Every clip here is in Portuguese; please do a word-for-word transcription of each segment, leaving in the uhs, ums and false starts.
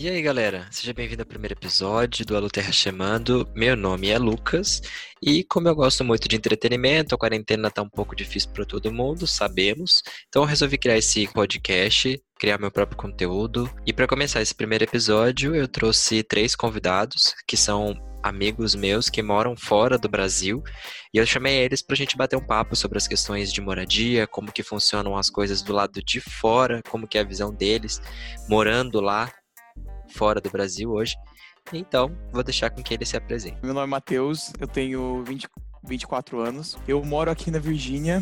E aí, galera, seja bem-vindo ao primeiro episódio do Alô Terra Chamando. Meu nome é Lucas e, como eu gosto muito de entretenimento, a quarentena tá um pouco difícil para todo mundo, sabemos. Então eu resolvi criar esse podcast, criar meu próprio conteúdo. E para começar esse primeiro episódio, eu trouxe três convidados que são amigos meus que moram fora do Brasil, e eu chamei eles pra gente bater um papo sobre as questões de moradia, como que funcionam as coisas do lado de fora, como que é a visão deles morando lá fora do Brasil hoje. Então, vou deixar com que eles se apresentem. Meu nome é Matheus, eu tenho vinte, vinte e quatro anos, eu moro aqui na Virgínia,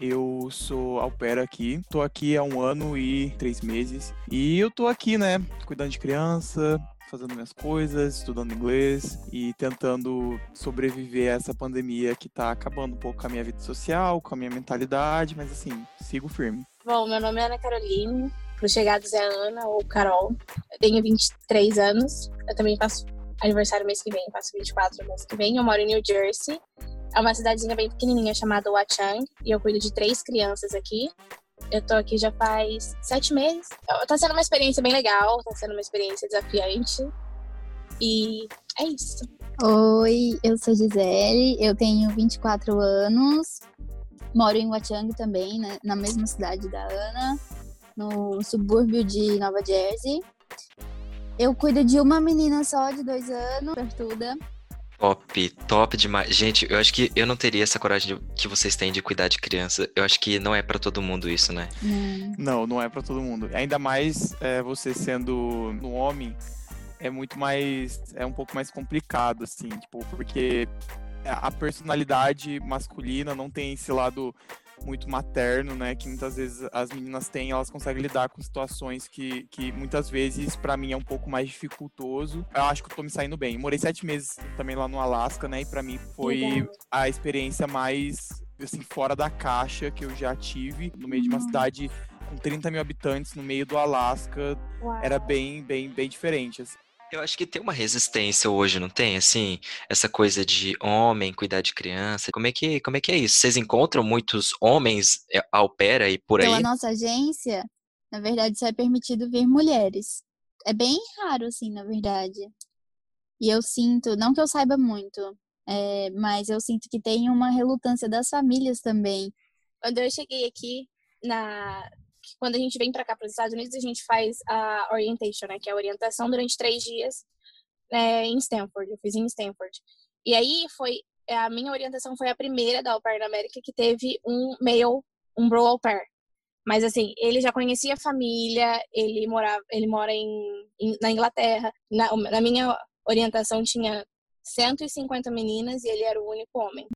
eu sou au pair aqui, tô aqui há um ano e três meses, e eu tô aqui, né, cuidando de criança, fazendo minhas coisas, estudando inglês e tentando sobreviver a essa pandemia que tá acabando um pouco com a minha vida social, com a minha mentalidade, mas assim, sigo firme. Bom, meu nome é Ana Caroline, pros chegados é Ana ou Carol, eu tenho vinte e três anos, eu também faço aniversário mês que vem, faço vinte e quatro mês que vem, eu moro em New Jersey, é uma cidadezinha bem pequenininha chamada Watchung e eu cuido de três crianças aqui. Eu tô aqui já faz sete meses. Tá sendo uma experiência bem legal, tá sendo uma experiência desafiante. E é isso. Oi, eu sou Gisele, eu tenho vinte e quatro anos. Moro em Watchung também, né, na mesma cidade da Ana, no subúrbio de Nova Jersey. Eu cuido de uma menina só, de dois anos, pertuda. Top, top demais. Gente, eu acho que eu não teria essa coragem de, que vocês têm de cuidar de criança. Eu acho que não é pra todo mundo isso, né? Hum. Não, não é pra todo mundo. Ainda mais é, você sendo um homem, é muito mais... É um pouco mais complicado, assim, tipo, porque a personalidade masculina não tem esse lado muito materno, né? Que muitas vezes as meninas têm, elas conseguem lidar com situações que, que muitas vezes pra mim é um pouco mais dificultoso. Eu acho que eu tô me saindo bem. Morei sete meses também lá no Alasca, né? E pra mim foi Legal. a experiência mais, assim, fora da caixa que eu já tive. No meio de uma cidade com trinta mil habitantes, no meio do Alasca. Uau. Era bem, bem, bem diferente, assim. Eu acho que tem uma resistência hoje, não tem? Assim, essa coisa de homem cuidar de criança. Como é que, como é, que é isso? Vocês encontram muitos homens au pair aí por aí? Pela nossa agência, na verdade, só é permitido ver mulheres. É bem raro, assim, na verdade. E eu sinto, não que eu saiba muito, é, mas eu sinto que tem uma relutância das famílias também. Quando eu cheguei aqui, na... Quando a gente vem para cá, para os Estados Unidos, a gente faz a orientation, né? Que é a orientação durante três dias, né, em Stanford. Eu fiz em Stanford. E aí, foi, a minha orientação foi a primeira da au pair na América que teve um male, um bro au pair. Mas assim, ele já conhecia a família, ele, morava, ele mora em, em, na Inglaterra. Na, na minha orientação tinha cento e cinquenta meninas e ele era o único homem.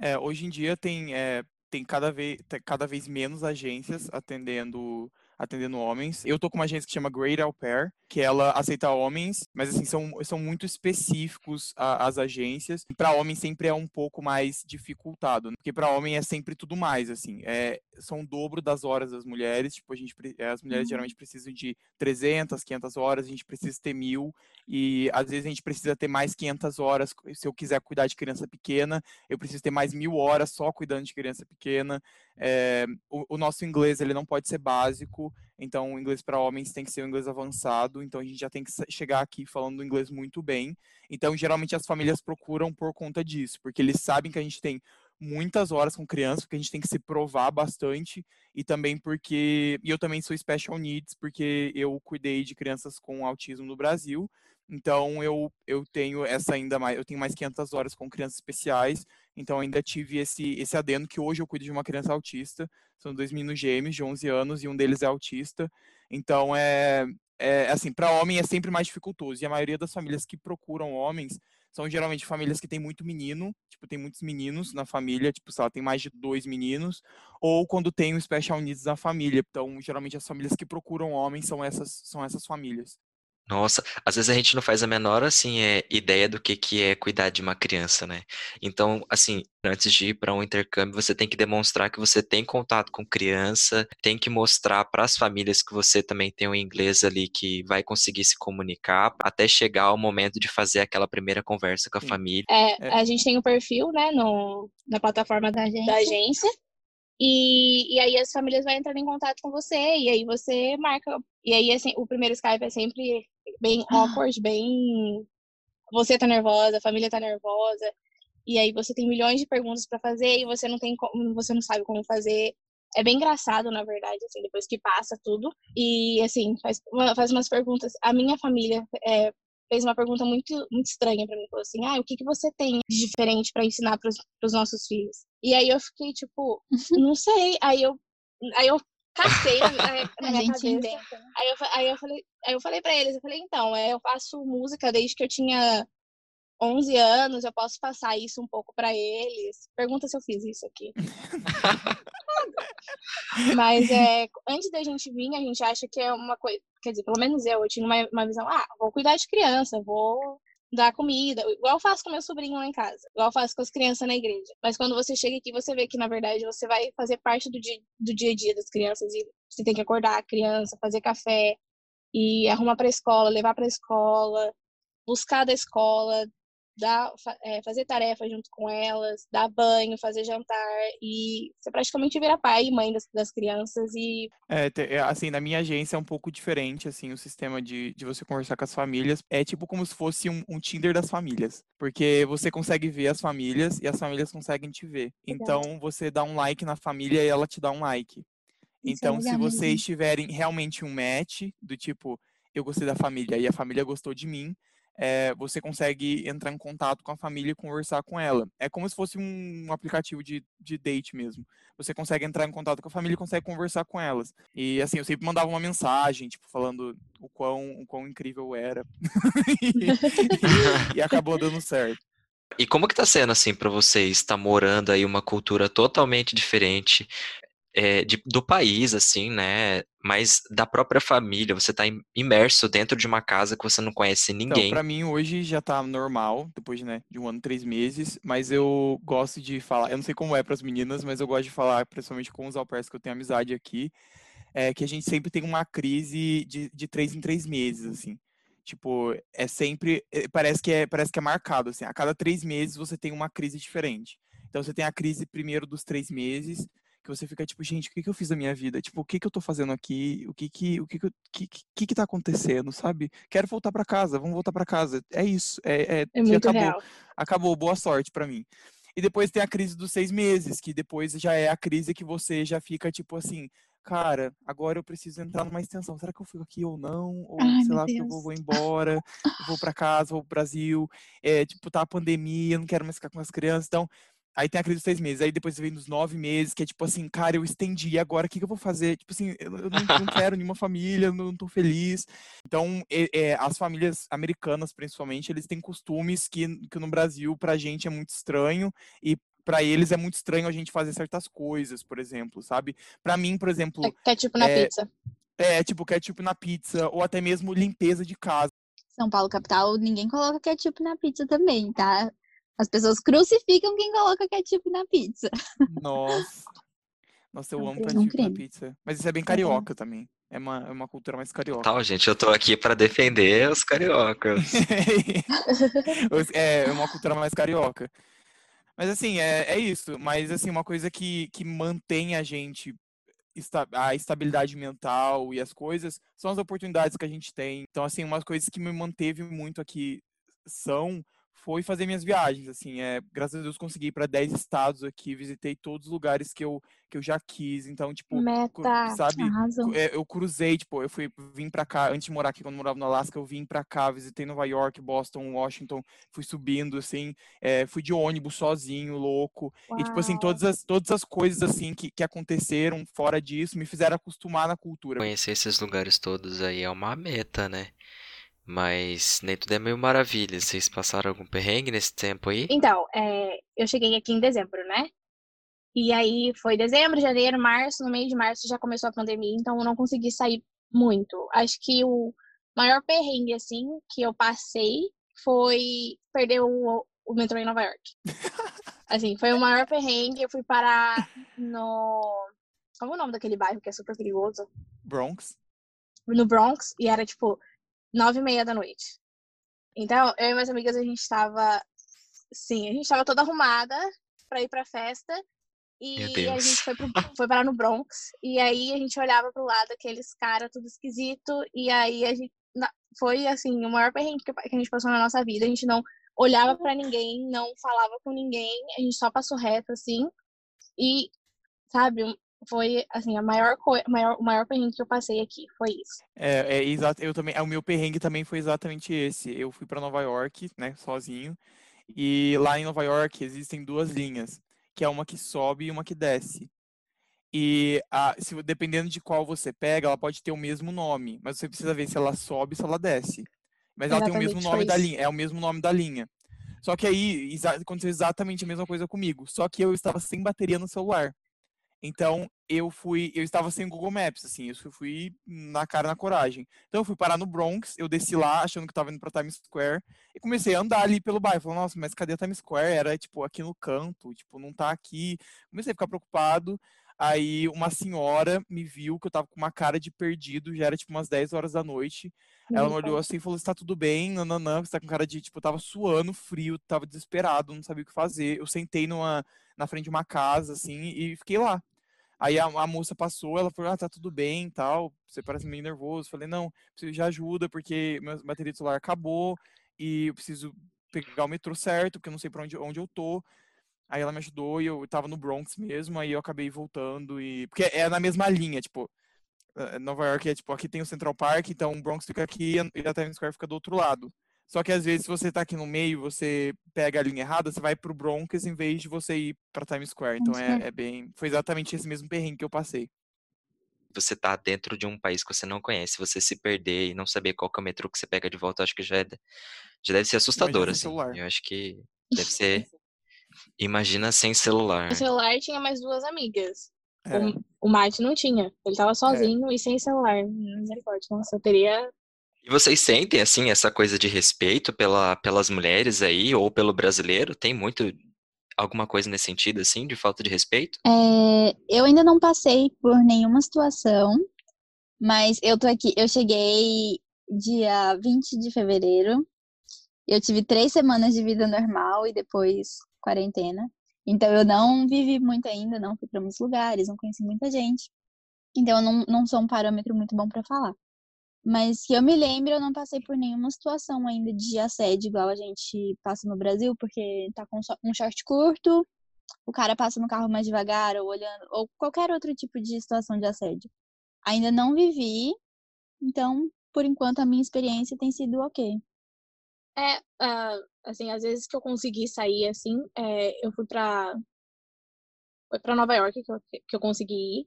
É, hoje em dia tem... É... Tem cada vez, cada vez menos agências atendendo, atendendo homens. Eu tô com uma agência que chama Great Au Pair, que ela aceita homens, mas assim, são, são muito específicos a, as agências. Para homem sempre é um pouco mais dificultado, porque para homem é sempre tudo mais, assim. É, são o dobro das horas das mulheres, tipo, a gente, as mulheres geralmente precisam de trezentas, quinhentas horas, a gente precisa ter mil, e às vezes a gente precisa ter mais quinhentas horas, se eu quiser cuidar de criança pequena, eu preciso ter mais mil horas só cuidando de criança pequena. É, o, o nosso inglês, ele não pode ser básico, então o inglês para homens tem que ser um inglês avançado, então a gente já tem que chegar aqui falando inglês muito bem. Então geralmente as famílias procuram por conta disso, porque eles sabem que a gente tem muitas horas com criança, porque a gente tem que se provar bastante, e também porque, e eu também sou special needs, porque eu cuidei de crianças com autismo no Brasil. Então eu, eu tenho essa ainda mais, eu tenho mais quinhentas horas com crianças especiais, então ainda tive esse, esse adendo que hoje eu cuido de uma criança autista, são dois meninos gêmeos de onze anos e um deles é autista, então é, é assim, para homem é sempre mais dificultoso, e a maioria das famílias que procuram homens são geralmente famílias que tem muito menino, tipo, tem muitos meninos na família, tipo, sei lá, tem mais de dois meninos, ou quando tem um special needs na família, então geralmente as famílias que procuram homens são essas, são essas famílias. Nossa, às vezes a gente não faz a menor, assim, é, ideia do que, que é cuidar de uma criança, né? Então, assim, antes de ir para um intercâmbio, você tem que demonstrar que você tem contato com criança, tem que mostrar para as famílias que você também tem um inglês ali que vai conseguir se comunicar, até chegar ao momento de fazer aquela primeira conversa com a família. É, a gente tem um perfil, né, no, na plataforma da agência. Da agência. E, e aí as famílias vão entrando em contato com você, e aí você marca. E aí, assim, o primeiro Skype é sempre bem awkward, bem... Você tá nervosa, a família tá nervosa. E aí você tem milhões de perguntas pra fazer e você não tem como, você não sabe como fazer. É bem engraçado, na verdade, assim, depois que passa tudo. E, assim, faz, faz umas perguntas. A minha família é, fez uma pergunta muito, muito estranha pra mim. Falou assim, ah, o que, que você tem de diferente pra ensinar pros, pros nossos filhos? E aí eu fiquei, tipo, não sei. Aí eu, aí eu cacei na, na minha cabeça. Aí eu, aí, eu falei, aí eu falei pra eles, eu falei, então, é, eu faço música desde que eu tinha... onze anos, eu posso passar isso um pouco pra eles. Pergunta se eu fiz isso aqui. Mas é, antes da gente vir, a gente acha que é uma coisa... Quer dizer, pelo menos eu, eu tinha uma, uma visão. Ah, vou cuidar de criança, vou dar comida. Igual eu faço com meu sobrinho lá em casa. Igual eu faço com as crianças na igreja. Mas quando você chega aqui, você vê que, na verdade, você vai fazer parte do dia, do dia a dia das crianças. E você tem que acordar a criança, fazer café. E arrumar pra escola, levar pra escola. Buscar da escola. Dar, é, fazer tarefa junto com elas, dar banho, fazer jantar, e você praticamente vira pai e mãe das, das crianças. E é, assim, na minha agência é um pouco diferente, assim, o sistema de, de você conversar com as famílias. É tipo como se fosse um, um Tinder das famílias, porque você consegue ver as famílias e as famílias conseguem te ver. Legal. Então você dá um like na família e ela te dá um like. Isso, então é legal, se vocês mesmo tiverem realmente um match, do tipo, eu gostei da família e a família gostou de mim, É, você consegue entrar em contato com a família e conversar com ela. É como se fosse um, um aplicativo de, de date mesmo. Você consegue entrar em contato com a família e consegue conversar com elas. E assim, eu sempre mandava uma mensagem, tipo, falando o quão, o quão incrível eu era. e, e acabou dando certo. E como que tá sendo, assim, pra vocês? Tá morando aí uma cultura totalmente diferente... É, de, do país, assim, né? Mas da própria família, você tá imerso dentro de uma casa que você não conhece ninguém. Então, pra mim hoje já tá normal, depois, né, de um ano e três meses, mas eu gosto de falar, eu não sei como é pras meninas, mas eu gosto de falar, principalmente com os au pairs que eu tenho amizade aqui, é, que a gente sempre tem uma crise de, de três em três meses, assim. Tipo, é sempre, parece que é, parece que é marcado, assim, a cada três meses você tem uma crise diferente. Então você tem a crise primeiro dos três meses, que você fica tipo, gente, o que, que eu fiz da minha vida? Tipo, o que, que eu tô fazendo aqui? O que que, o que, que, eu, que, que, que tá acontecendo, sabe? Quero voltar pra casa, vamos voltar pra casa. É isso, é, é, é muito acabou, real. Acabou, boa sorte pra mim. E depois tem a crise dos seis meses, que depois já é a crise que você já fica tipo assim, cara, agora eu preciso entrar numa extensão. Será que eu fico aqui ou não? Ou ai, sei lá, que eu vou, vou embora, eu vou pra casa, vou pro Brasil. É, tipo, tá a pandemia, eu não quero mais ficar com as crianças, então... Aí tem a crise dos seis meses, aí depois vem dos nove meses, que é tipo assim, cara, eu estendi, agora o que, que eu vou fazer? Tipo assim, eu não, não quero nenhuma família, não tô feliz. Então, é, é, as famílias americanas, principalmente, eles têm costumes que, que no Brasil, pra gente, é muito estranho. E pra eles é muito estranho a gente fazer certas coisas, por exemplo, sabe? Pra mim, por exemplo... É, é tipo na é, pizza. É, tipo, que é tipo na pizza, ou até mesmo limpeza de casa. São Paulo, capital, ninguém coloca que é tipo na pizza também, tá? As pessoas crucificam quem coloca ketchup na pizza. Nossa. Nossa, eu não amo ketchup crime. na pizza. Mas isso é bem carioca é. também. É uma, é uma cultura mais carioca. Então, gente, eu tô aqui pra defender os cariocas. é, é uma cultura mais carioca. Mas assim, é, é isso. Mas assim, uma coisa que, que mantém a gente... a estabilidade mental e as coisas... são as oportunidades que a gente tem. Então, assim, umas coisas que me manteve muito aqui são... foi fazer minhas viagens, assim, é, graças a Deus consegui ir pra dez estados aqui, visitei todos os lugares que eu, que eu já quis, então, tipo, Meta. sabe, é, eu cruzei, tipo, eu fui, vim pra cá, antes de morar aqui, quando eu morava no Alasca, eu vim pra cá, visitei Nova York, Boston, Washington, fui subindo, assim, é, fui de ônibus sozinho, louco, Uau. e, tipo, assim, todas as, todas as coisas, assim, que, que aconteceram fora disso, me fizeram acostumar na cultura. Conhecer esses lugares todos aí é uma meta, né? Mas nem tudo é meio maravilha. Vocês passaram algum perrengue nesse tempo aí? Então, é, eu cheguei aqui em dezembro, né? E aí foi dezembro, janeiro, março. No meio de março já começou a pandemia, então eu não consegui sair muito. Acho que o maior perrengue, assim, que eu passei foi perder o, o metrô em Nova York. Assim, foi o maior perrengue. Eu fui parar no... Como é o nome daquele bairro que é super perigoso? Bronx. No Bronx. E era, tipo... Nove e meia da noite. Então, eu e minhas amigas, a gente tava... Sim, a gente tava toda arrumada pra ir pra festa. E a gente foi, pro, foi parar no Bronx. E aí, a gente olhava pro lado, aqueles caras tudo esquisito. E aí, a gente... foi, assim, o maior perrengue que a gente passou na nossa vida. A gente não olhava pra ninguém, não falava com ninguém, a gente só passou reto, assim. E, sabe, foi, assim, a maior coisa, maior, o maior perrengue que eu passei aqui, foi isso. É, é exato, eu também, o meu perrengue também foi exatamente esse. Eu fui pra Nova York, né, sozinho. E lá em Nova York existem duas linhas, que é uma que sobe e uma que desce. E a, se, dependendo de qual você pega, ela pode ter o mesmo nome, mas você precisa ver se ela sobe ou se ela desce. Mas ela tem o mesmo nome da linha, é o mesmo nome da linha. Só que aí aconteceu exatamente a mesma coisa comigo, só que eu estava sem bateria no celular. Então eu fui, eu estava sem Google Maps, assim, eu fui na cara, na coragem. Então eu fui parar no Bronx, eu desci lá achando que estava indo para Times Square e comecei a andar ali pelo bairro. Falei, nossa, mas cadê a Times Square? Era tipo aqui no canto, tipo não tá aqui. Comecei a ficar preocupado. Aí uma senhora me viu que eu tava com uma cara de perdido, já era tipo umas dez horas da noite. Ela me olhou assim e falou, está tudo bem, nananã, você tá com cara de, tipo, eu tava suando, frio, tava desesperado, não sabia o que fazer. Eu sentei numa, na frente de uma casa, assim, e fiquei lá. Aí a, a moça passou, ela falou, ah, tá tudo bem e tal, você parece meio nervoso. Eu falei, não, preciso de ajuda, porque minha bateria do celular acabou e eu preciso pegar o metrô certo, porque eu não sei pra onde, onde eu tô. Aí ela me ajudou e eu tava no Bronx mesmo, aí eu acabei voltando e... Porque é na mesma linha, tipo, Nova York é tipo, aqui tem o Central Park, então o Bronx fica aqui e a Times Square fica do outro lado. Só que às vezes se você tá aqui no meio, você pega a linha errada, você vai pro Bronx em vez de você ir pra Times Square. Então é, é bem... Foi exatamente esse mesmo perrengue que eu passei. Você tá dentro de um país que você não conhece, você se perder e não saber qual que é o metrô que você pega de volta, eu acho que já, é... já deve ser assustador, assim. Eu acho que deve ser... Imagina sem celular. O celular tinha mais duas amigas. É. O, o Mate não tinha. Ele tava sozinho é. e sem celular. Misericórdia. Nossa, eu teria... E vocês sentem, assim, essa coisa de respeito pela, pelas mulheres aí ou pelo brasileiro? Tem muito... Alguma coisa nesse sentido, assim, de falta de respeito? É, eu ainda não passei por nenhuma situação. Mas eu tô aqui... Eu cheguei dia vinte de fevereiro. Eu tive três semanas de vida normal e depois... quarentena, então eu não vivi muito ainda, não fui para muitos lugares, não conheci muita gente, então eu não, não sou um parâmetro muito bom para falar. Mas se eu me lembro, eu não passei por nenhuma situação ainda de assédio igual a gente passa no Brasil, porque tá com um short curto, o cara passa no carro mais devagar, ou olhando, ou qualquer outro tipo de situação de assédio. Ainda não vivi, então por enquanto a minha experiência tem sido ok. É, uh, assim, às vezes que eu consegui sair, assim, é, eu fui pra, foi pra Nova York que eu, que eu consegui ir.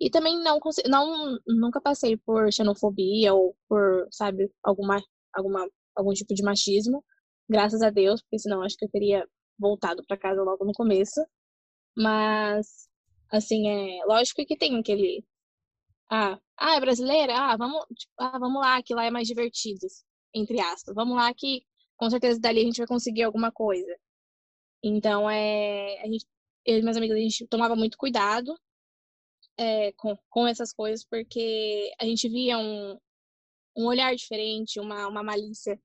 E também não, não, nunca passei por xenofobia ou por, sabe, alguma, alguma, algum tipo de machismo. Graças a Deus, porque senão acho que eu teria voltado pra casa logo no começo. Mas, assim, é lógico que tem aquele... Ah, ah é brasileira? Ah vamos, tipo, ah, vamos lá, que lá é mais divertido. Entre aspas, vamos lá que com certeza dali a gente vai conseguir alguma coisa. Então, é, a gente, eu e meus amigos, a gente tomava muito cuidado é, com, com essas coisas, porque a gente via um, um olhar diferente, uma, uma malícia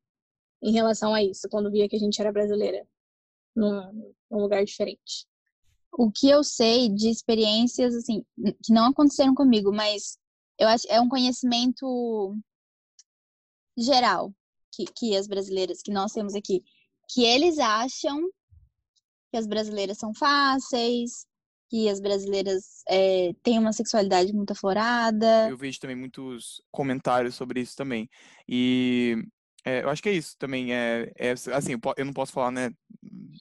em relação a isso, quando via que a gente era brasileira, num, num lugar diferente. O que eu sei de experiências, assim, que não aconteceram comigo, mas eu acho, é um conhecimento geral. Que, que as brasileiras, que nós temos aqui, que eles acham que as brasileiras são fáceis, que as brasileiras é, têm uma sexualidade muito aflorada. Eu vejo também muitos comentários sobre isso também. E é, eu acho que é isso também. É, é, assim, eu não posso falar, né,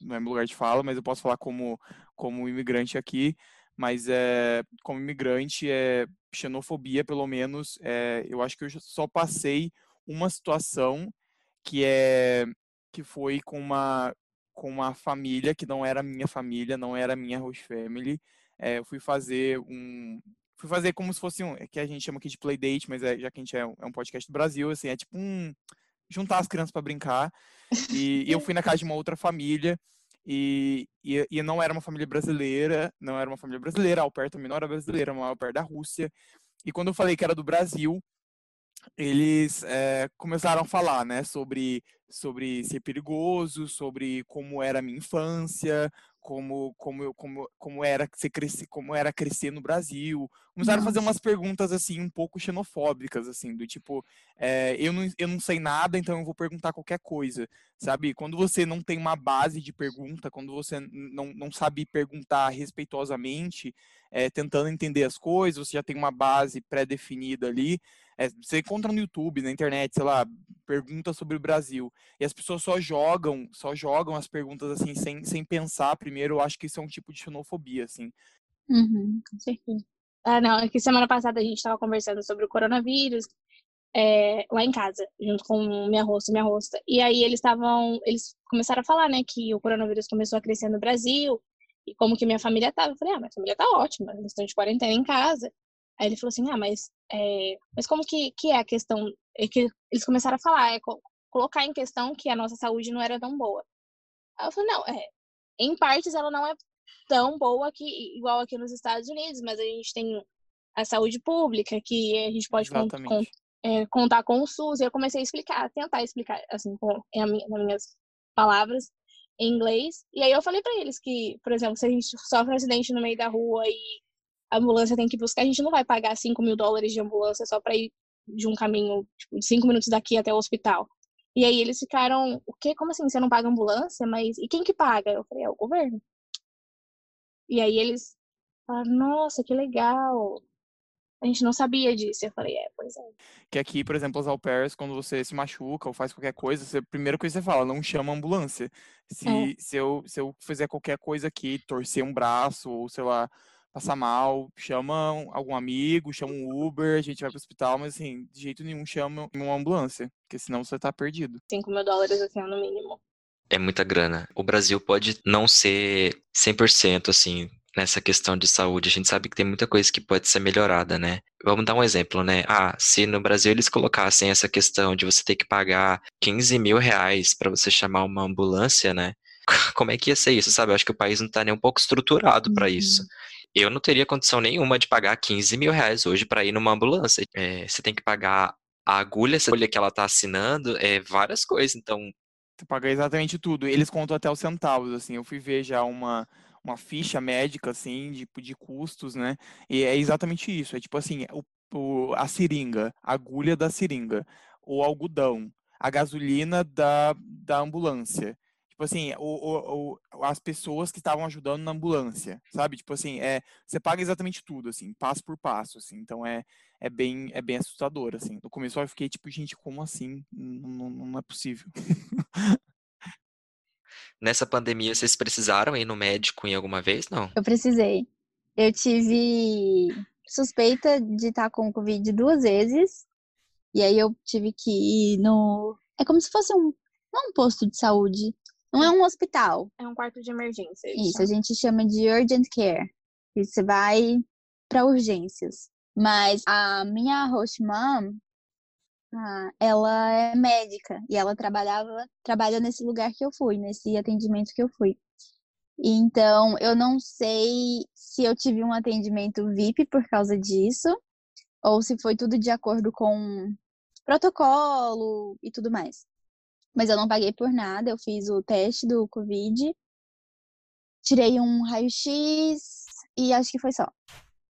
não é meu lugar de fala, mas eu posso falar como, como imigrante aqui. Mas é, como imigrante, é, xenofobia, pelo menos, é, eu acho que eu só passei uma situação que é que foi com uma com uma família que não era minha família, não era minha host family. É, eu fui fazer um fui fazer como se fosse um que a gente chama aqui de playdate, mas é, já que a gente é um, é um podcast do Brasil, assim, é tipo um juntar as crianças para brincar. E, e eu fui na casa de uma outra família e, e e não era uma família brasileira, não era uma família brasileira, a au pair também não era brasileira, uma au pair da Rússia. E quando eu falei que era do Brasil, eles é, começaram a falar, né, sobre, sobre ser perigoso, sobre como era a minha infância, como, como, eu, como, como, era, ser crescer, como era crescer no Brasil. Começaram Nossa. a fazer umas perguntas, assim, um pouco xenofóbicas, assim, do tipo, é, eu, não, eu não sei nada, então eu vou perguntar qualquer coisa, sabe? Quando você não tem uma base de pergunta, quando você não, não sabe perguntar respeitosamente, é, tentando entender as coisas, você já tem uma base pré-definida ali, é, você encontra no YouTube, na internet, sei lá, perguntas sobre o Brasil, e as pessoas só jogam, só jogam as perguntas, assim, sem, sem pensar primeiro. Eu acho que isso é um tipo de xenofobia, assim. Uhum, com certeza. Ah, não, é que semana passada a gente estava conversando sobre o coronavírus, é, lá em casa, junto com minha roça, minha roça. E aí eles estavam, eles começaram a falar, né, que o coronavírus começou a crescer no Brasil, e como que minha família estava. Eu falei, ah, minha família tá ótima, eles estão de quarentena em casa. Aí ele falou assim, ah, mas, é, mas como que, que é a questão? É que eles começaram a falar, é co- colocar em questão que a nossa saúde não era tão boa. Aí eu falei, não, é, em partes ela não é tão boa aqui, igual aqui nos Estados Unidos, mas a gente tem a saúde pública, que a gente pode cont, cont, é, contar com o SUS. E eu comecei a explicar, tentar explicar, assim, com é, minha, nas minhas palavras, em inglês. E aí eu falei pra eles que, por exemplo, se a gente sofre um acidente no meio da rua e a ambulância tem que buscar, a gente não vai pagar cinco mil dólares de ambulância só pra ir de um caminho, tipo, de cinco minutos daqui até o hospital. E aí eles ficaram, o quê? Como assim? Você não paga ambulância? Mas, e quem que paga? Eu falei, é o governo. E aí eles falaram, nossa, que legal, a gente não sabia disso. Eu falei, é, pois é. Que aqui, por exemplo, as au pairs, quando você se machuca ou faz qualquer coisa, você, a primeira coisa que você fala, não chama a ambulância. Se, é. se, eu, se eu fizer qualquer coisa aqui, torcer um braço ou, sei lá, passar mal, chama algum amigo, chama um Uber, a gente vai pro hospital, mas assim, de jeito nenhum chama uma ambulância, porque senão você tá perdido. cinco mil dólares, assim, no mínimo. É muita grana. O Brasil pode não ser cem por cento, assim, nessa questão de saúde. A gente sabe que tem muita coisa que pode ser melhorada, né? Vamos dar um exemplo, né? Ah, se no Brasil eles colocassem essa questão de você ter que pagar quinze mil reais pra você chamar uma ambulância, né? Como é que ia ser isso, sabe? Eu acho que o país não tá nem um pouco estruturado pra isso. Eu não teria condição nenhuma de pagar quinze mil reais hoje pra ir numa ambulância. É, você tem que pagar a agulha, essa agulha que ela tá assinando, é, várias coisas, então... pagar exatamente tudo. Eles contam até os centavos, assim. Eu fui ver já uma, uma ficha médica, assim, de, de custos, né? E é exatamente isso. É tipo assim, o, o, a seringa, a agulha da seringa, o algodão, a gasolina da, da ambulância. Tipo assim, o, o, o, as pessoas que estavam ajudando na ambulância, sabe? Tipo assim, é, você paga exatamente tudo, assim, passo por passo, assim. Então é, é, bem, é bem assustador, assim. No começo eu fiquei tipo, gente, como assim? Não, não, não é possível. Nessa pandemia, vocês precisaram ir no médico em alguma vez, não? Eu precisei. Eu tive suspeita de estar com Covid duas vezes. E aí eu tive que ir no... É como se fosse um... Não um posto de saúde. Não é um hospital. É um quarto de emergência. Isso, a gente chama de urgent care. E você vai pra urgências. Mas a minha host mom... Ah, ela é médica e ela trabalhava, trabalha nesse lugar que eu fui, nesse atendimento que eu fui. Então, eu não sei se eu tive um atendimento V I P por causa disso, ou se foi tudo de acordo com protocolo e tudo mais. Mas eu não paguei por nada, eu fiz o teste do Covid, tirei um raio-x e acho que foi só.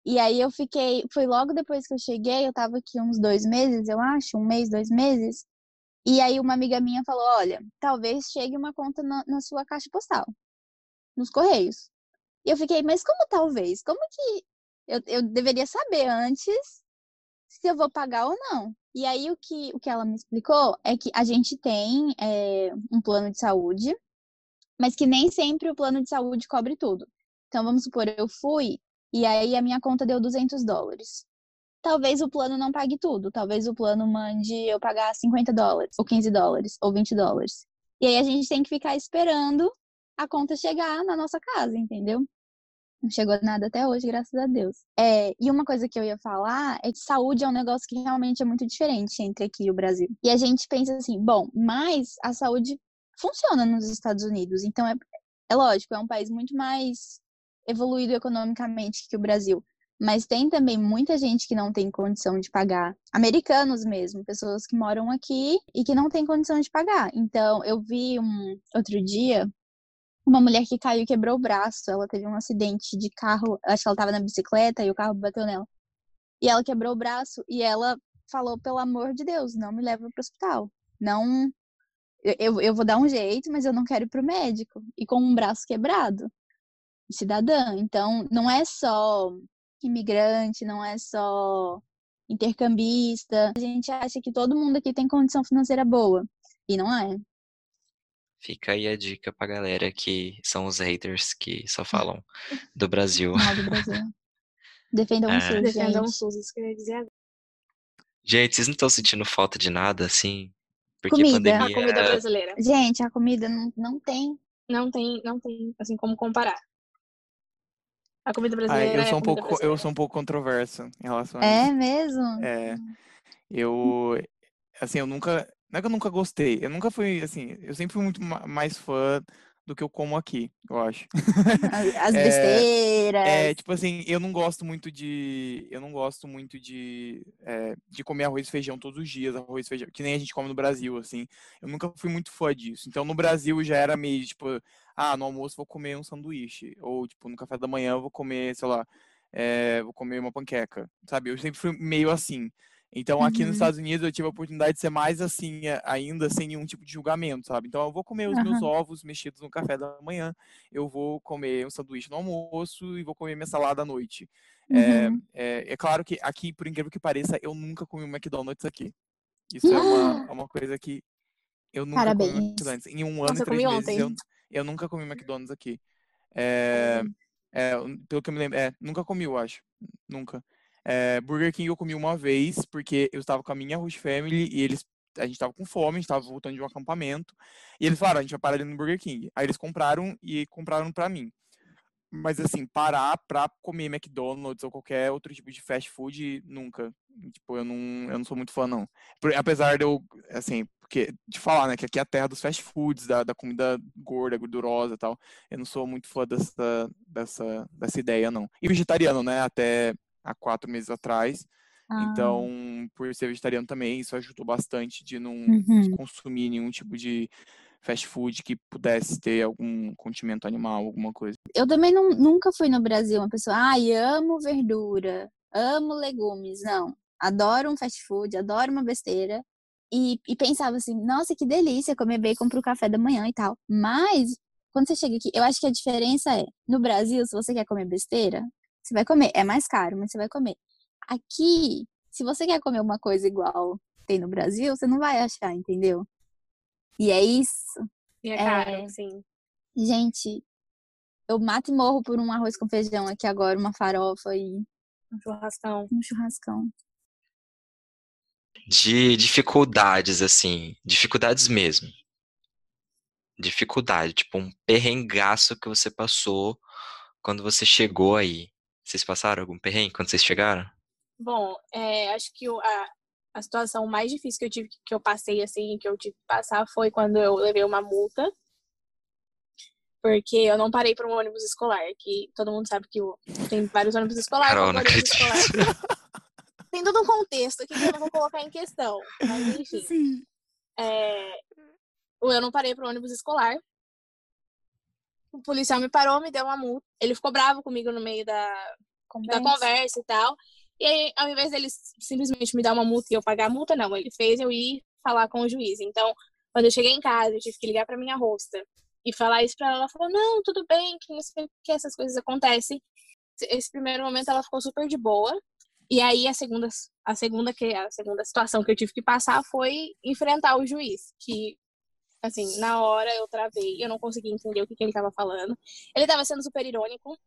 E aí eu fiquei, foi logo depois que eu cheguei, eu tava aqui uns dois meses, eu acho, um mês, dois meses. E aí uma amiga minha falou, olha, talvez chegue uma conta na, na sua caixa postal, nos correios. E eu fiquei, mas como talvez? Como que eu, eu deveria saber antes se eu vou pagar ou não? E aí o que, o que ela me explicou é que a gente tem é, um plano de saúde, mas que nem sempre o plano de saúde cobre tudo. Então vamos supor, eu fui... E aí a minha conta deu duzentos dólares. Talvez o plano não pague tudo. Talvez o plano mande eu pagar cinquenta dólares, ou quinze dólares, ou vinte dólares. E aí a gente tem que ficar esperando a conta chegar na nossa casa, entendeu? Não chegou nada até hoje, graças a Deus. É, e uma coisa que eu ia falar é que saúde é um negócio que realmente é muito diferente entre aqui e o Brasil. E a gente pensa assim, bom, mas a saúde funciona nos Estados Unidos. Então é, é lógico, é um país muito mais... evoluído economicamente que o Brasil. Mas tem também muita gente que não tem condição de pagar. Americanos mesmo, pessoas que moram aqui e que não tem condição de pagar. Então, eu vi um outro dia uma mulher que caiu e quebrou o braço. Ela teve um acidente de carro, acho que ela estava na bicicleta e o carro bateu nela. E ela quebrou o braço e ela falou, pelo amor de Deus, não me leva pro hospital. Não, eu, eu vou dar um jeito, mas eu não quero ir pro médico. E com um braço quebrado, cidadã. Então, não é só imigrante, não é só intercambista. A gente acha que todo mundo aqui tem condição financeira boa. E não é. Fica aí a dica pra galera que são os haters que só falam do Brasil. Não, do Brasil. Defendam o SUS, defendam o SUS, isso que eu ia dizer agora. Gente, vocês não estão sentindo falta de nada, assim? Porque comida, a, pandemia... a comida brasileira. Gente, a comida não, não tem. Não tem, não tem, assim, como comparar. A comida brasileira. Ah, eu, sou um pouco, brasileira. eu sou um pouco controverso em relação a é isso. É mesmo? É. Eu, assim, eu nunca... Não é que eu nunca gostei. Eu nunca fui, assim... Eu sempre fui muito mais fã do que eu como aqui, eu acho. As é, besteiras. É, tipo assim, eu não gosto muito de... Eu não gosto muito de... É, de comer arroz e feijão todos os dias. Arroz e feijão. Que nem a gente come no Brasil, assim. Eu nunca fui muito fã disso. Então, no Brasil, já era meio, tipo... Ah, no almoço vou comer um sanduíche. Ou, tipo, no café da manhã vou comer, sei lá, é, vou comer uma panqueca. Sabe? Eu sempre fui meio assim. Então, aqui uhum. nos Estados Unidos, eu tive a oportunidade de ser mais assim ainda, sem nenhum tipo de julgamento, sabe? Então, eu vou comer os uhum. meus ovos mexidos no café da manhã. Eu vou comer um sanduíche no almoço e vou comer minha salada à noite. Uhum. É, é, é claro que aqui, por incrível que pareça, eu nunca comi um McDonald's aqui. Isso é uma, é uma coisa que eu nunca Parabéns. comi um McDonald's. Em um ano Nossa, e três meses, eu... Eu nunca comi McDonald's aqui. É, é, pelo que eu me lembro. É, nunca comi, eu acho. Nunca. É, Burger King eu comi uma vez, porque eu estava com a minha host family e eles, a gente estava com fome, a gente estava voltando de um acampamento. E eles falaram, a gente vai parar ali no Burger King. Aí eles compraram e compraram pra mim. Mas assim, parar pra comer McDonald's ou qualquer outro tipo de fast food, nunca. Tipo, eu não, eu não sou muito fã, não. Apesar de eu, assim, porque, de falar, né, que aqui é a terra dos fast foods, da, da comida gorda, gordurosa e tal. Eu não sou muito fã dessa, dessa, dessa ideia, não. E vegetariano, né, até há quatro meses atrás. Ah. Então, por ser vegetariano também, isso ajudou bastante de não uhum. consumir nenhum tipo de... fast food que pudesse ter algum condimento animal, alguma coisa. Eu também não, nunca fui no Brasil uma pessoa, ai, ah, amo verdura, amo legumes, não. Adoro um fast food, adoro uma besteira. E, e pensava assim, nossa, que delícia comer bacon pro café da manhã e tal. Mas, quando você chega aqui, eu acho que a diferença é, no Brasil, se você quer comer besteira, você vai comer. É mais caro, mas você vai comer. Aqui, se você quer comer uma coisa igual tem no Brasil, você não vai achar, entendeu? E é isso. E é caro, é... sim. Gente, eu mato e morro por um arroz com feijão aqui agora, uma farofa e... Um churrascão. Um churrascão. De dificuldades, assim. Dificuldades mesmo. Dificuldade, tipo um perrengaço que você passou quando você chegou aí. Vocês passaram algum perrengue quando vocês chegaram? Bom, é, acho que o... A... A situação mais difícil que eu tive, que eu passei, assim, que eu tive que passar foi quando eu levei uma multa. Porque eu não parei para um ônibus escolar, que todo mundo sabe que tem vários ônibus escolares. Caramba, ônibus escolar. Tem todo um contexto aqui que eu não vou colocar em questão. Mas, enfim. É, eu não parei para um ônibus escolar. O policial me parou, me deu uma multa. Ele ficou bravo comigo no meio da conversa, da conversa e tal. E aí, ao invés dele simplesmente me dar uma multa e eu pagar a multa, não. Ele fez eu ir falar com o juiz. Então, quando eu cheguei em casa, eu tive que ligar pra minha hosta e falar isso pra ela. Ela falou, não, tudo bem, que não sei o que, essas coisas acontecem. Esse primeiro momento, ela ficou super de boa. E aí, a segunda, a segunda, a segunda situação que eu tive que passar foi enfrentar o juiz. Que, assim, na hora eu travei, eu não consegui entender o que, que ele tava falando. Ele tava sendo super irônico.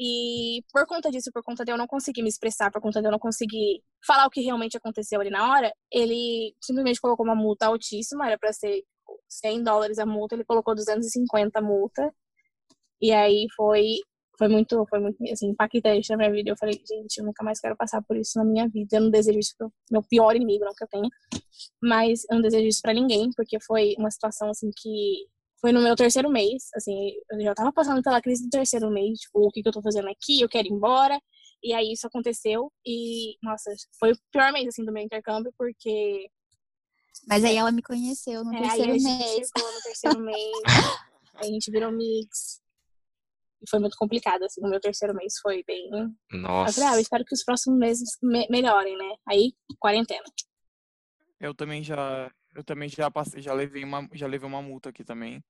E por conta disso, por conta de eu não conseguir me expressar, por conta de eu não conseguir falar o que realmente aconteceu ali na hora, ele simplesmente colocou uma multa altíssima, era pra ser cem dólares a multa, ele colocou duzentos e cinquenta a multa. E aí foi, foi muito, foi muito, assim, impactante na minha vida. Eu falei, gente, eu nunca mais quero passar por isso na minha vida. Eu não desejo isso pro meu pior inimigo, não que eu tenha. Mas eu não desejo isso pra ninguém, porque foi uma situação, assim, que... Foi no meu terceiro mês, assim, eu já tava passando pela crise do terceiro mês, tipo, o que que eu tô fazendo aqui, eu quero ir embora, e aí isso aconteceu, e, nossa, foi o pior mês, assim, do meu intercâmbio, porque... Mas aí ela me conheceu no é, terceiro aí a gente mês. Chegou no terceiro mês, aí a gente virou mix, E foi muito complicado, assim, no meu terceiro mês foi bem... Nossa. Eu falei, ah, eu espero que os próximos meses me- melhorem, né? Aí, quarentena. Eu também já... Eu também já passei, já levei uma, já levei uma multa aqui também.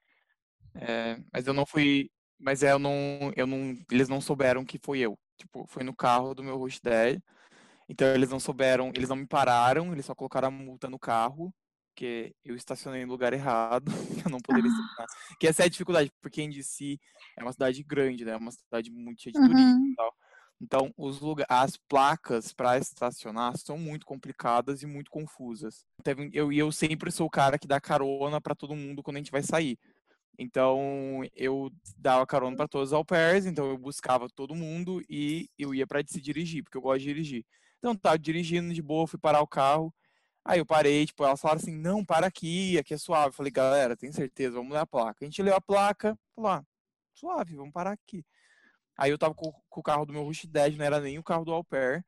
É, mas eu não fui... Mas eu não, eu não... Eles não souberam que foi eu. Tipo, foi no carro do meu host dad. Então, eles não souberam... Eles não me pararam, eles só colocaram a multa no carro. Porque eu estacionei no lugar errado, eu não poderia estacionar. Que essa é a dificuldade, porque em D C é uma cidade grande, né? É uma cidade muito cheia de uhum. turismo e tal. Então, os lugares, as placas para estacionar são muito complicadas e muito confusas. E eu, eu sempre sou o cara que dá carona para todo mundo quando a gente vai sair. Então, eu dava carona para todos os au pairs, então eu buscava todo mundo e eu ia para D C dirigir, porque eu gosto de dirigir. Então, tá dirigindo de boa, fui parar o carro. Aí eu parei, tipo, elas falaram assim, não, para aqui, aqui é suave. Eu falei, galera, tem certeza, vamos ler a placa. A gente leu a placa, falou, ah, suave, vamos parar aqui. Aí eu tava com, com o carro do meu Rush dez, não era nem o carro do au pair.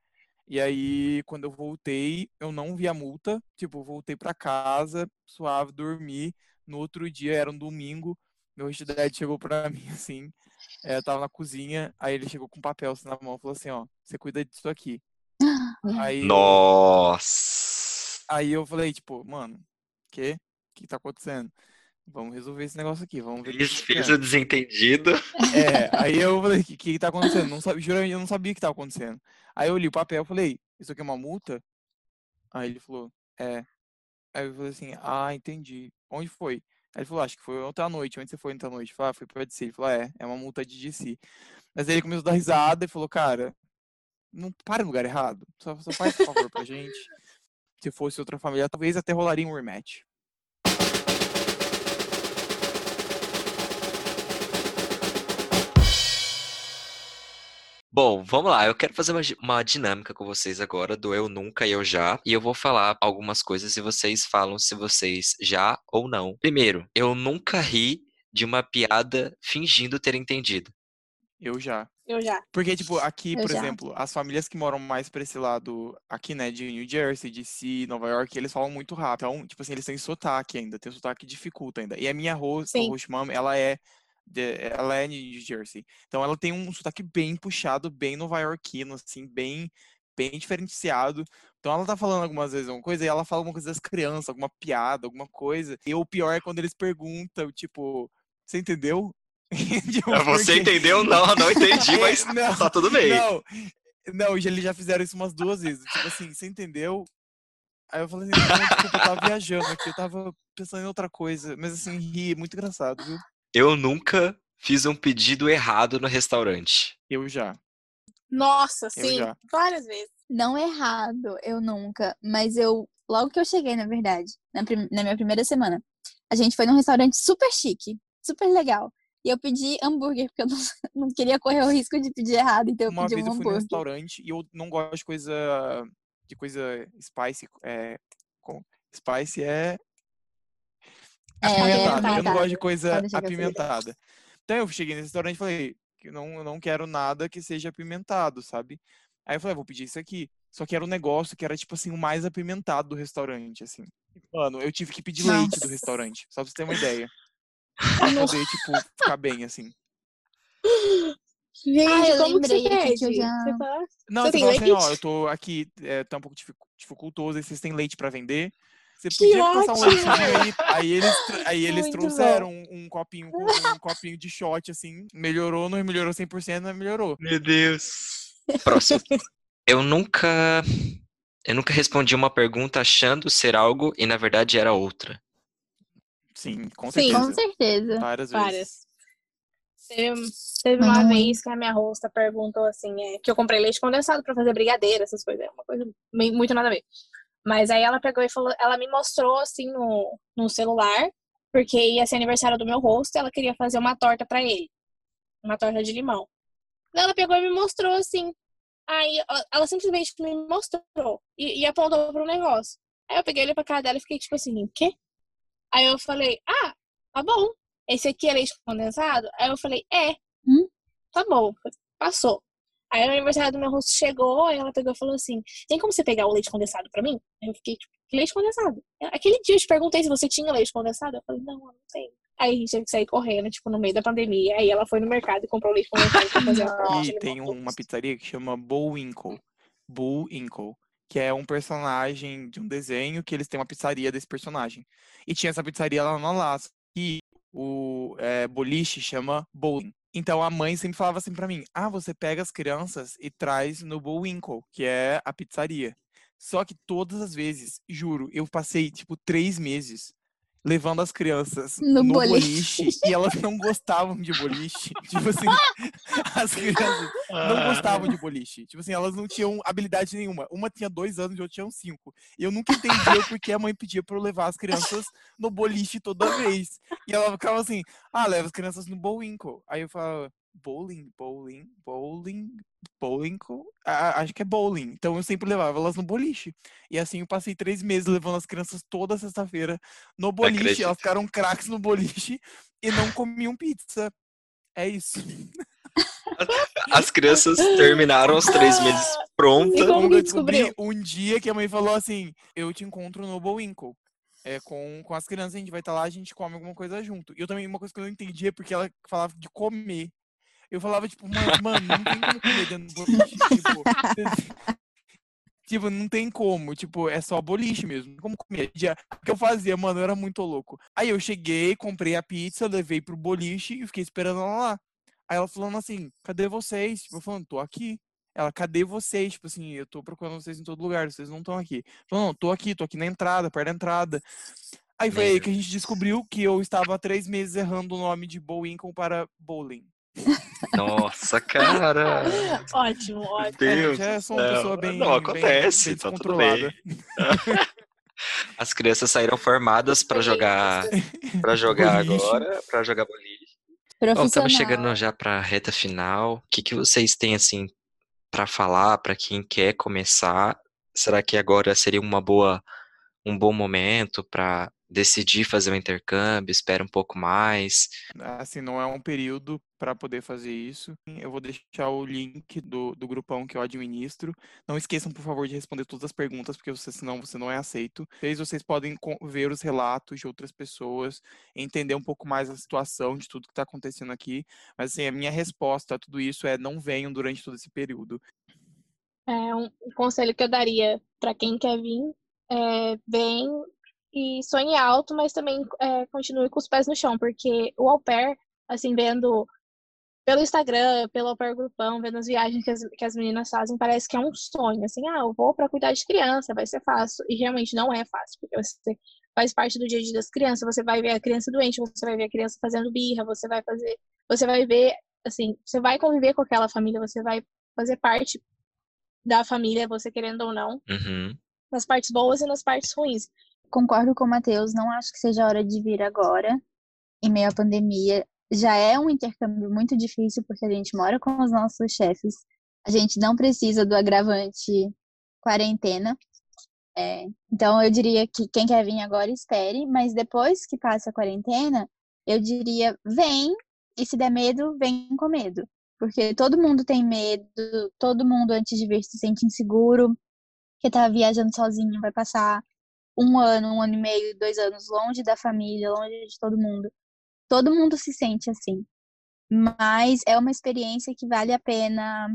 E aí, quando eu voltei, eu não vi a multa. Tipo, voltei pra casa, suave, dormi. No outro dia, era um domingo, meu Rush dez chegou pra mim, assim, eu tava na cozinha. Aí ele chegou com um papel assim, na mão, falou assim, ó, você cuida disso aqui. Aí, nossa! Aí eu falei, tipo, mano, o que? O que tá acontecendo? Vamos resolver esse negócio aqui, vamos ver. Despesa desentendida. É, aí eu falei, o que, que tá acontecendo? Não sabia, juro, eu não sabia o que tava acontecendo. Aí eu li o papel e falei, isso aqui é uma multa? Aí ele falou, é. Aí eu falei assim, ah, entendi. Onde foi? Aí ele falou, acho que foi ontem à noite. Onde você foi ontem à noite? Eu falei, ah, fui pra D C. Ele falou, é, é uma multa de D C. Mas aí ele começou a dar risada e falou, cara, não para no lugar errado. Só, só faz um favor pra gente. Se fosse outra família, talvez até rolaria um rematch. Bom, vamos lá. Eu quero fazer uma, uma dinâmica com vocês agora do eu nunca e eu já. E eu vou falar algumas coisas e vocês falam se vocês já ou não. Primeiro, eu nunca ri de uma piada fingindo ter entendido. Eu já. Eu já. Porque, tipo, aqui, eu por já. exemplo, as famílias que moram mais pra esse lado aqui, né, de New Jersey, D C, Nova York, eles falam muito rápido. Então, tipo assim, eles têm sotaque ainda, tem sotaque que dificulta ainda. E a minha host, a host mom, ela é, de, ela é New Jersey. Então, ela tem um sotaque bem puxado, bem nova-iorquino, assim, bem, bem diferenciado. Então, ela tá falando algumas vezes alguma coisa e ela fala alguma coisa das crianças, alguma piada, alguma coisa. E o pior é quando eles perguntam, tipo, você entendeu? um Você porque... entendeu? Não, não entendi, mas não, tá tudo bem. Não, não, eles já fizeram isso umas duas vezes. Tipo assim, você entendeu? Aí eu falei assim, não, desculpa, eu tava viajando aqui, eu tava pensando em outra coisa. Mas assim, ri, muito engraçado, viu? Eu nunca fiz um pedido errado no restaurante. Eu já. Nossa, eu sim, já. Várias vezes. Não errado, eu nunca. Mas eu, logo que eu cheguei, na verdade, na, prim- na minha primeira semana, a gente foi num restaurante super chique, super legal. E eu pedi hambúrguer, porque eu não, não queria correr o risco de pedir errado, então eu Uma pedi um hambúrguer. Uma vez eu fui num restaurante e eu não gosto de coisa, de coisa spicy, é, com, spicy é apimentada, é, é, tá, eu não tá, gosto tá, de coisa apimentada. Então eu cheguei nesse restaurante e falei, eu não, eu não quero nada que seja apimentado, sabe? Aí eu falei, ah, vou pedir isso aqui. Só que era um negócio que era, tipo assim, o mais apimentado do restaurante, assim. Mano, eu tive que pedir Nossa. leite do restaurante, só pra você ter uma ideia. Pra poder, tipo, ficar bem, assim. Gente, ah, eu lembrei que, que eu já... Você fala... Não, você, você fala assim, ó, oh, eu tô aqui, é, tá um pouco dificultoso, e vocês têm leite pra vender? Você podia que passar ótimo. um leitinho aí. Aí eles, aí eles trouxeram um, um, copinho, um, um copinho de shot, assim. Melhorou, não melhorou cem por cento, não melhorou. Meu Deus. Próximo. Eu nunca... Eu nunca respondi uma pergunta achando ser algo e, na verdade, era outra. Sim, com certeza. Sim, com certeza. Várias vezes. Várias. Teve, teve uma vez que a minha hosta perguntou assim, é, que eu comprei leite condensado pra fazer brigadeiro, essas coisas. É uma coisa meio, muito nada a ver. Mas aí ela pegou e falou, ela me mostrou assim no, no celular, porque ia ser aniversário do meu host, ela queria fazer uma torta pra ele. Uma torta de limão. Ela pegou e me mostrou assim. Aí ela simplesmente me mostrou e, e apontou pro negócio. Aí eu peguei ele pra cara dela e fiquei tipo assim, o quê? Aí eu falei, ah, tá bom. Esse aqui é leite condensado? Aí eu falei, é. Hum? Tá bom. Passou. Aí o aniversário do meu rosto chegou, aí ela pegou e falou assim, tem como você pegar o leite condensado pra mim? Aí eu fiquei, que leite condensado? Aquele dia eu te perguntei se você tinha leite condensado. Eu falei, não, eu não tenho. Aí a gente teve que sair correndo, tipo, no meio da pandemia. Aí ela foi no mercado e comprou leite condensado pra fazer uma pizza. E tem uma pizzaria que chama Bullwinkle. Bullwinkle. Que é um personagem de um desenho que eles têm uma pizzaria desse personagem. E tinha essa pizzaria lá no Alasca. E o é, boliche chama bowling. Então a mãe sempre falava assim pra mim: ah, você pega as crianças e traz no Bullwinkle, que é a pizzaria. Só que todas as vezes, juro, eu passei tipo três meses levando as crianças no, no boliche. boliche e elas não gostavam de boliche. Tipo assim, as crianças não gostavam de boliche. Tipo assim, elas não tinham habilidade nenhuma. Uma tinha dois anos e outra tinha cinco. E eu nunca entendia porque a mãe pedia pra eu levar as crianças no boliche toda vez. E ela ficava assim: ah, leva as crianças no Bullwinkle. Aí eu falava: bowling, bowling, bowling, bowling, ah, acho que é bowling. Então eu sempre levava elas no boliche. E assim eu passei três meses levando as crianças toda sexta-feira no boliche. Elas ficaram craques no boliche e não comiam pizza. É isso. As crianças terminaram os três meses prontas. E como que descobri um dia que a mãe falou assim: eu te encontro no Bullwinkle. É, com, com as crianças, a gente vai estar lá, a gente come alguma coisa junto. E eu também, uma coisa que eu não entendia é porque ela falava de comer. Eu falava, tipo, mano, não tem como comer dentro do boliche, tipo, tipo, não tem como, tipo, é só boliche mesmo, não tem como comer. Já, o que eu fazia, mano, eu era muito louco. Aí eu cheguei, comprei a pizza, levei pro boliche e fiquei esperando ela lá. Aí ela falando assim: cadê vocês? Tipo, eu falando: tô aqui. Ela: cadê vocês? Tipo assim, eu tô procurando vocês em todo lugar, vocês não estão aqui. Falando: não, tô aqui, tô aqui na entrada, perto da entrada. Aí foi aí que a gente descobriu que eu estava há três meses errando o nome de Bullwinkle para Bowling. Nossa, cara. Ótimo, ótimo. Deus, eu já sou uma não, pessoa bem, não, acontece, bem tá tudo bem. As crianças saíram formadas para jogar, para jogar agora, para jogar boliche. Bom, estamos chegando já para a reta final. O que que vocês têm assim para falar para quem quer começar? Será que agora seria uma boa um bom momento para decidir fazer um intercâmbio, espera um pouco mais? Assim, não é um período para poder fazer isso. Eu vou deixar o link do, do grupão que eu administro. Não esqueçam, por favor, de responder todas as perguntas, porque você, senão você não é aceito. Vocês, vocês podem ver os relatos de outras pessoas, entender um pouco mais a situação de tudo que está acontecendo aqui. Mas assim, a minha resposta a tudo isso é: não venham durante todo esse período. É um conselho que eu daria para quem quer vir, é bem... e sonhe alto, mas também é, continue com os pés no chão, porque o au pair, assim, vendo pelo Instagram, pelo au pair grupão, vendo as viagens que as, que as meninas fazem, parece que é um sonho, assim: ah, eu vou pra cuidar de criança, vai ser fácil. E realmente não é fácil, porque você faz parte do dia a dia das crianças, você vai ver a criança doente, você vai ver a criança fazendo birra, você vai fazer, você vai ver, assim, você vai conviver com aquela família, você vai fazer parte da família, você querendo ou não, uhum. nas partes boas e nas partes ruins. Concordo com o Matheus, não acho que seja a hora de vir agora, em meio à pandemia. Já é um intercâmbio muito difícil, porque a gente mora com os nossos chefes, a gente não precisa do agravante quarentena. É, então, eu diria que quem quer vir agora, espere, mas depois que passa a quarentena, eu diria: vem, e se der medo, vem com medo. Porque todo mundo tem medo, todo mundo antes de vir se sente inseguro, que tá viajando sozinho, vai passar um ano, um ano e meio, dois anos, longe da família, longe de todo mundo. Todo mundo se sente assim. Mas é uma experiência que vale a pena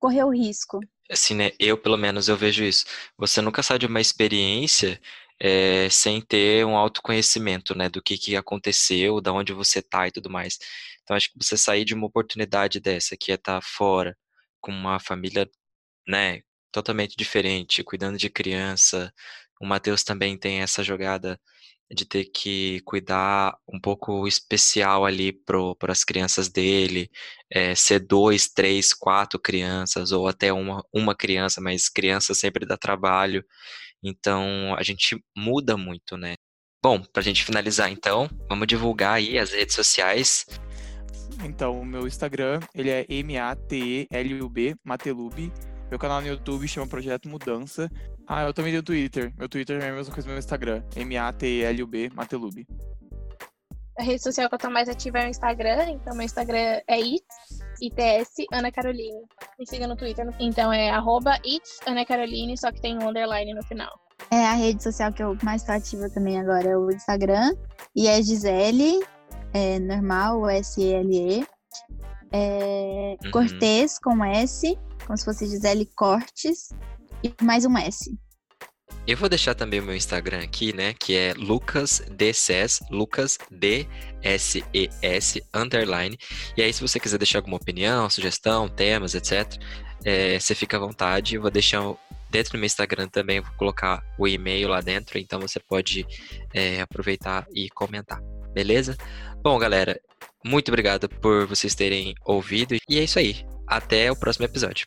correr o risco. Assim, né? Eu, pelo menos, eu vejo isso. Você nunca sai de uma experiência é, sem ter um autoconhecimento, né? Do que, que aconteceu, da onde você tá e tudo mais. Então, acho que você sair de uma oportunidade dessa, que é estar fora, com uma família, né, totalmente diferente, cuidando de criança... O Matheus também tem essa jogada de ter que cuidar um pouco especial ali para as crianças dele, é, ser dois, três, quatro crianças, ou até uma, uma criança, mas criança sempre dá trabalho. Então, a gente muda muito, né? Bom, para a gente finalizar, então, vamos divulgar aí as redes sociais. Então, o meu Instagram, ele é M A T E L U B, Matelub. Meu canal no YouTube chama Projeto Mudança. Ah, eu também tenho Twitter. Meu Twitter é a mesma coisa do meu Instagram. M A T E L U B, Matelub. A rede social que eu tô mais ativa é o Instagram. Então, meu Instagram é its, its, Ana Caroline. Me siga no Twitter. Então, é arroba its, Ana Caroline, só que tem um underline no final. É, a rede social que eu mais tô ativa também agora é o Instagram. E é Gisele, é normal, S E L E. É, uhum. Cortez com S, como se fosse Gisele Cortes. E mais um S. Eu vou deixar também o meu Instagram aqui, né? Que é LucasDSES, LucasDSES, underline. E aí, se você quiser deixar alguma opinião, sugestão, temas, etcétera, é, você fica à vontade. Eu vou deixar dentro do meu Instagram também, eu vou colocar o e-mail lá dentro. Então, você pode é, aproveitar e comentar, beleza? Bom, galera, muito obrigado por vocês terem ouvido. E é isso aí. Até o próximo episódio.